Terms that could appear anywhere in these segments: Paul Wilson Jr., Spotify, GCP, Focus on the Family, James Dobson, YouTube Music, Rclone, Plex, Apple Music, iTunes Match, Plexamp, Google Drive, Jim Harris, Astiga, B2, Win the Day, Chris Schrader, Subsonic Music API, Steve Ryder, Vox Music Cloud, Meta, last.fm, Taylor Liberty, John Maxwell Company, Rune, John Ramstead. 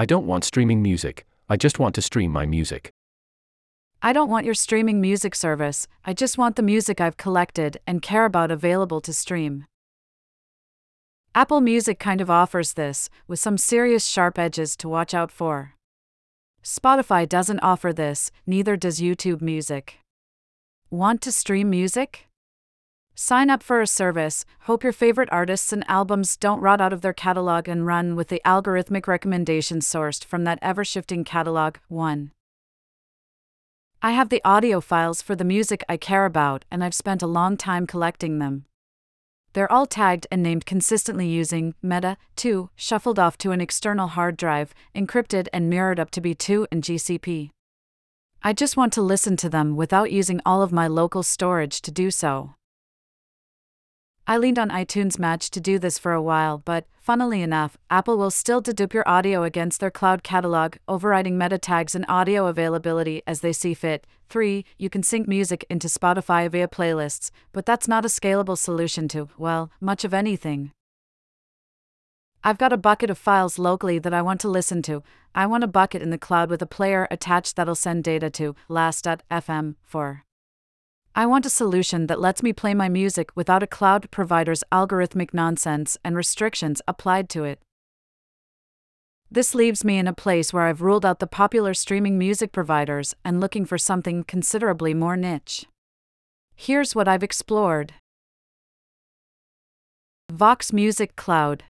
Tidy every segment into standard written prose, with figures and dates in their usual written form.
I don't want streaming music, I just want to stream my music. I don't want your streaming music service, I just want the music I've collected and care about available to stream. Apple Music kind of offers this, with some serious sharp edges to watch out for. Spotify doesn't offer this, neither does YouTube Music. Want to stream music? Sign up for a service, hope your favorite artists and albums don't rot out of their catalog and run with the algorithmic recommendations sourced from that ever-shifting catalog. 1. I have the audio files for the music I care about, and I've spent a long time collecting them. They're all tagged and named consistently using Meta, 2, shuffled off to an external hard drive, encrypted and mirrored up to B2 and GCP. I just want to listen to them without using all of my local storage to do so. I leaned on iTunes Match to do this for a while, but, funnily enough, Apple will still dedupe your audio against their cloud catalog, overriding meta tags and audio availability as they see fit. 3. You can sync music into Spotify via playlists, but that's not a scalable solution to, well, much of anything. I've got a bucket of files locally that I want to listen to. I want a bucket in the cloud with a player attached that'll send data to last.fm. 4. I want a solution that lets me play my music without a cloud provider's algorithmic nonsense and restrictions applied to it. This leaves me in a place where I've ruled out the popular streaming music providers and looking for something considerably more niche. Here's what I've explored. Vox Music Cloud.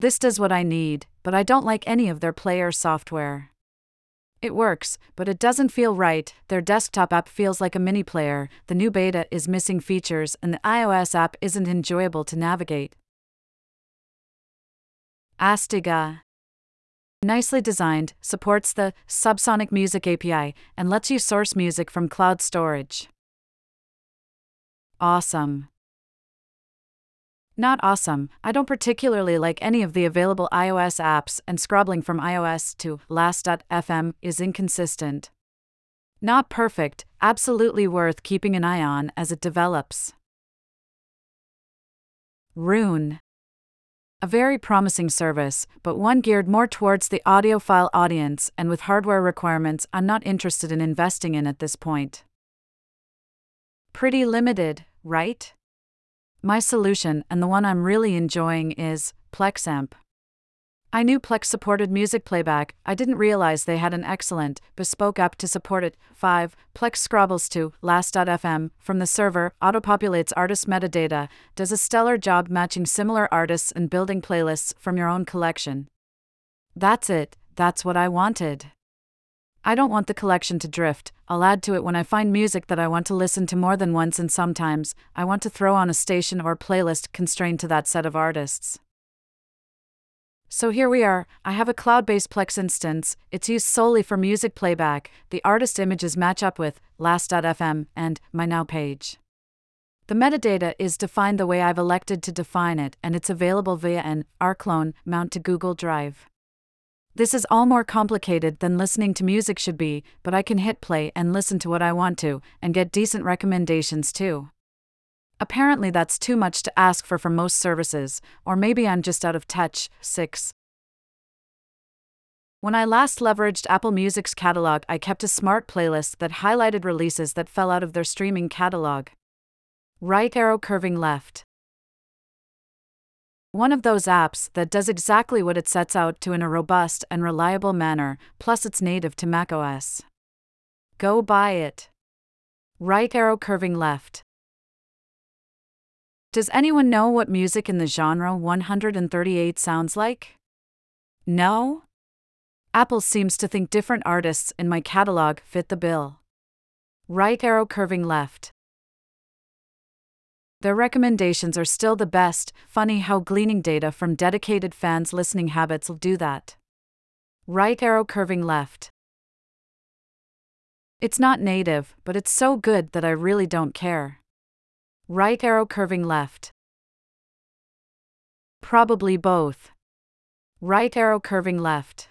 This does what I need, but I don't like any of their player software. It works, but it doesn't feel right. Their desktop app feels like a mini player, the new beta is missing features, and the iOS app isn't enjoyable to navigate. Astiga. Nicely designed, supports the Subsonic Music API, and lets you source music from cloud storage. Awesome. Not awesome, I don't particularly like any of the available iOS apps, and scrubbing from iOS to last.fm is inconsistent. Not perfect, absolutely worth keeping an eye on as it develops. Rune. A very promising service, but one geared more towards the audiophile audience, and with hardware requirements I'm not interested in investing in at this point. Pretty limited, right? My solution, and the one I'm really enjoying, is Plexamp. I knew Plex supported music playback, I didn't realize they had an excellent, bespoke app to support it. 5. Plex scrabbles to last.fm from the server, auto-populates artist metadata, does a stellar job matching similar artists and building playlists from your own collection. That's it, that's what I wanted. I don't want the collection to drift, I'll add to it when I find music that I want to listen to more than once, and sometimes, I want to throw on a station or playlist constrained to that set of artists. So here we are, I have a cloud-based Plex instance, it's used solely for music playback, the artist images match up with last.fm and my now page. The metadata is defined the way I've elected to define it, and it's available via an Rclone mount to Google Drive. This is all more complicated than listening to music should be, but I can hit play and listen to what I want to, and get decent recommendations too. Apparently that's too much to ask for from most services, or maybe I'm just out of touch. 6. When I last leveraged Apple Music's catalog, I kept a smart playlist that highlighted releases that fell out of their streaming catalog. Right arrow curving left. One of those apps that does exactly what it sets out to in a robust and reliable manner, plus it's native to macOS. Go buy it. Right arrow curving left. Does anyone know what music in the genre 138 sounds like? No? Apple seems to think different artists in my catalog fit the bill. Right arrow curving left. Their recommendations are still the best. Funny how gleaning data from dedicated fans' listening habits will do that. Right arrow curving left. It's not native, but it's so good that I really don't care. Right arrow curving left. Probably both. Right arrow curving left.